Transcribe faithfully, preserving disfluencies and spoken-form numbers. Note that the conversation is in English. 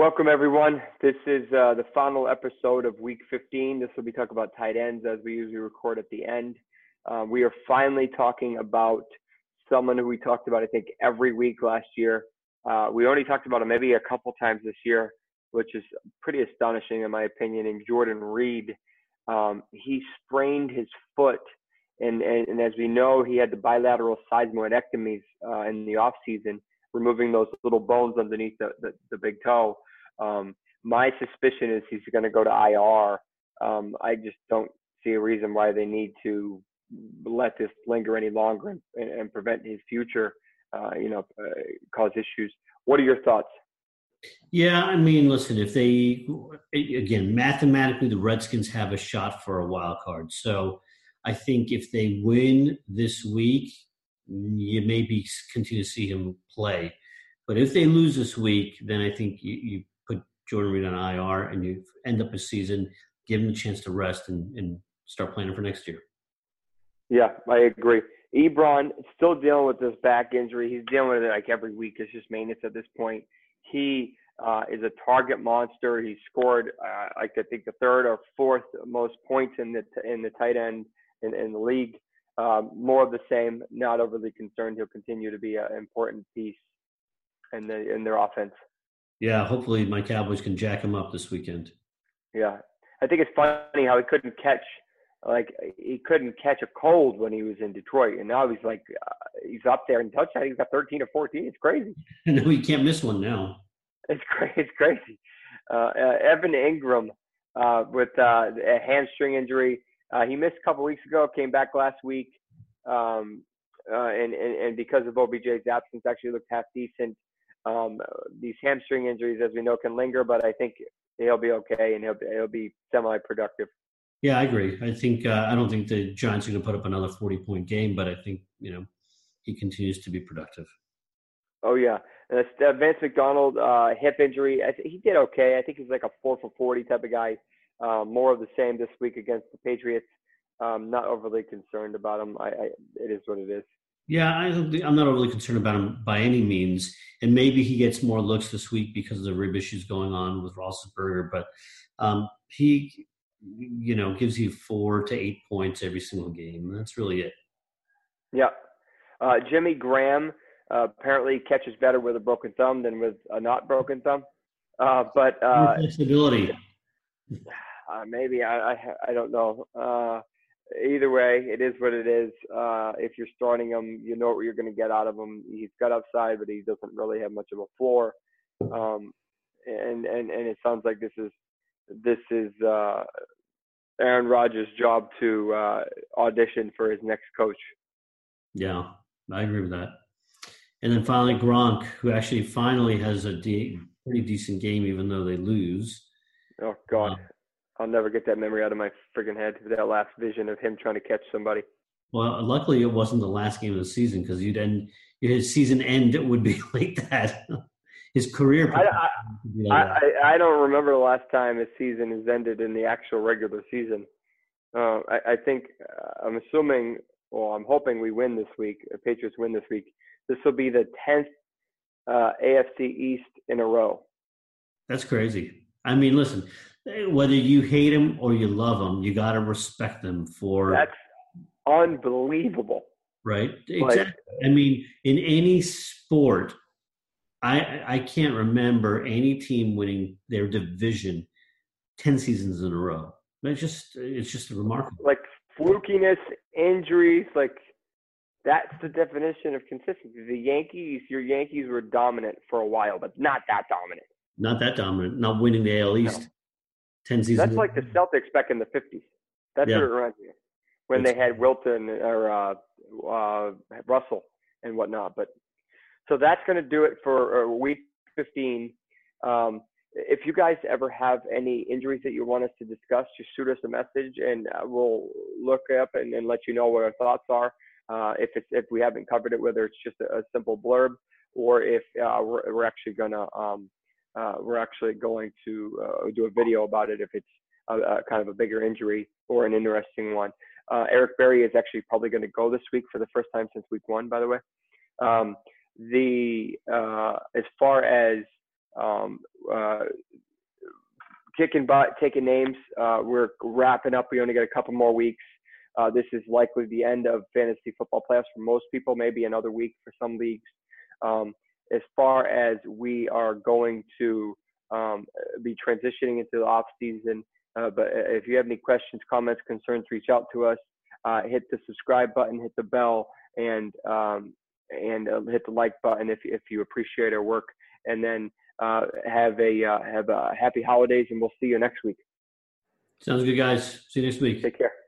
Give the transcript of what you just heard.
Welcome, everyone. This is uh, the final episode of Week fifteen. This will be talking about tight ends, as we usually record at the end. Um, we are finally talking about someone who we talked about, I think, every week last year. Uh, we only talked about him maybe a couple times this year, which is pretty astonishing, in my opinion. And Jordan Reed, um, he sprained his foot. And, and, and as we know, he had the bilateral sesamoidectomies uh, in the offseason, removing those little bones underneath the, the, the big toe. Um, my suspicion is he's going to go to I R. Um, I just don't see a reason why they need to let this linger any longer and, and, and prevent his future, uh, you know, uh, cause issues. What are your thoughts? Yeah, I mean, listen, if they, again, mathematically, the Redskins have a shot for a wild card. So I think if they win this week, you maybe continue to see him play. But if they lose this week, then I think you, you put Jordan Reed on I R and you end up a season, give him a chance to rest and, and start planning for next year. Yeah, I agree. Ebron still dealing with this back injury. He's dealing with it like every week. It's just maintenance at this point. He uh, is a target monster. He scored, uh, like I think, the third or fourth most points in the in the tight end in, in the league. Um, more of the same, not overly concerned. He'll continue to be an important piece in, the, in their offense. Yeah, hopefully my Cowboys can jack him up this weekend. Yeah. I think it's funny how he couldn't catch, like, he couldn't catch a cold when he was in Detroit. And now he's like, uh, he's up there in touchdown. He's got thirteen or fourteen. It's crazy. No, he can't miss one now. It's, cra- it's crazy. Uh, uh, Evan Engram uh, with uh, a hamstring injury. Uh, he missed a couple weeks ago, came back last week, um, uh, and, and, and because of O B J's absence, actually looked half decent. Um, these hamstring injuries, as we know, can linger, but I think he'll be okay and he'll, he'll be semi-productive. Yeah, I agree. I think uh, I don't think the Giants are going to put up another forty-point game, but I think, you know, he continues to be productive. Oh, yeah. And uh, Vance McDonald, uh, hip injury, I th- he did okay. I think he's like a four for forty type of guy. Uh, more of the same this week against the Patriots. Um, not overly concerned about him. I, I, it is what it is. Yeah, I, I'm not overly concerned about him by any means. And maybe he gets more looks this week because of the rib issues going on with Ross Berger. But um, he, you know, gives you four to eight points every single game. That's really it. Yeah. Uh, Jimmy Graham uh, apparently catches better with a broken thumb than with a not broken thumb. Uh, but uh, flexibility. Uh, maybe I, I I don't know. Uh, either way, it is what it is. Uh, if you're starting him, you know what you're going to get out of him. He's got upside, but he doesn't really have much of a floor. Um, and, and and it sounds like this is this is uh, Aaron Rodgers' job to uh, audition for his next coach. Yeah, I agree with that. And then finally, Gronk, who actually finally has a de- pretty decent game, even though they lose. Oh God. Uh, I'll never get that memory out of my freaking head, that last vision of him trying to catch somebody. Well, luckily it wasn't the last game of the season because you'd end his season end would be like that. His career. I, I, like I, that. I, I don't remember the last time his season has ended in the actual regular season. Uh, I, I think uh, I'm assuming, well, I'm hoping we win this week. The Patriots win this week. This will be the tenth uh, A F C East in a row. That's crazy. I mean, listen, whether you hate them or you love them, you got to respect them for. That's unbelievable. Right. Exactly. Like, I mean, in any sport, I I can't remember any team winning their division ten seasons in a row. It's just it's just remarkable. Like flukiness, injuries, like that's the definition of consistency. The Yankees, your Yankees were dominant for a while, but not that dominant. Not that dominant. Not winning the A L East. No. Ten seasons. That's like the Celtics back in the fifties. That's yeah. What it reminds me of. When That's they had Wilton or uh, uh, Russell and whatnot. But so that's going to do it for uh, week fifteen. Um, if you guys ever have any injuries that you want us to discuss, just shoot us a message and uh, we'll look up and, and let you know what our thoughts are. Uh, if it's if we haven't covered it, whether it's just a, a simple blurb or if uh, we're, we're actually going to um, Uh, we're actually going to uh, do a video about it if it's a, a kind of a bigger injury or an interesting one. Uh, Eric Berry is actually probably going to go this week for the first time since week one, by the way. Um, the uh, as far as um, uh, kicking butt, taking names. Uh, we're wrapping up. We only got a couple more weeks. Uh, this is likely the end of fantasy football playoffs for most people, maybe another week for some leagues. Um, as far as we are going to um, be transitioning into the off season, uh, but if you have any questions, comments, concerns, reach out to us. Uh, hit the subscribe button, hit the bell, and um, and uh, hit the like button if if you appreciate our work. And then uh, have a uh, have a happy holidays, and we'll see you next week. Sounds good, guys. See you next week. Take care.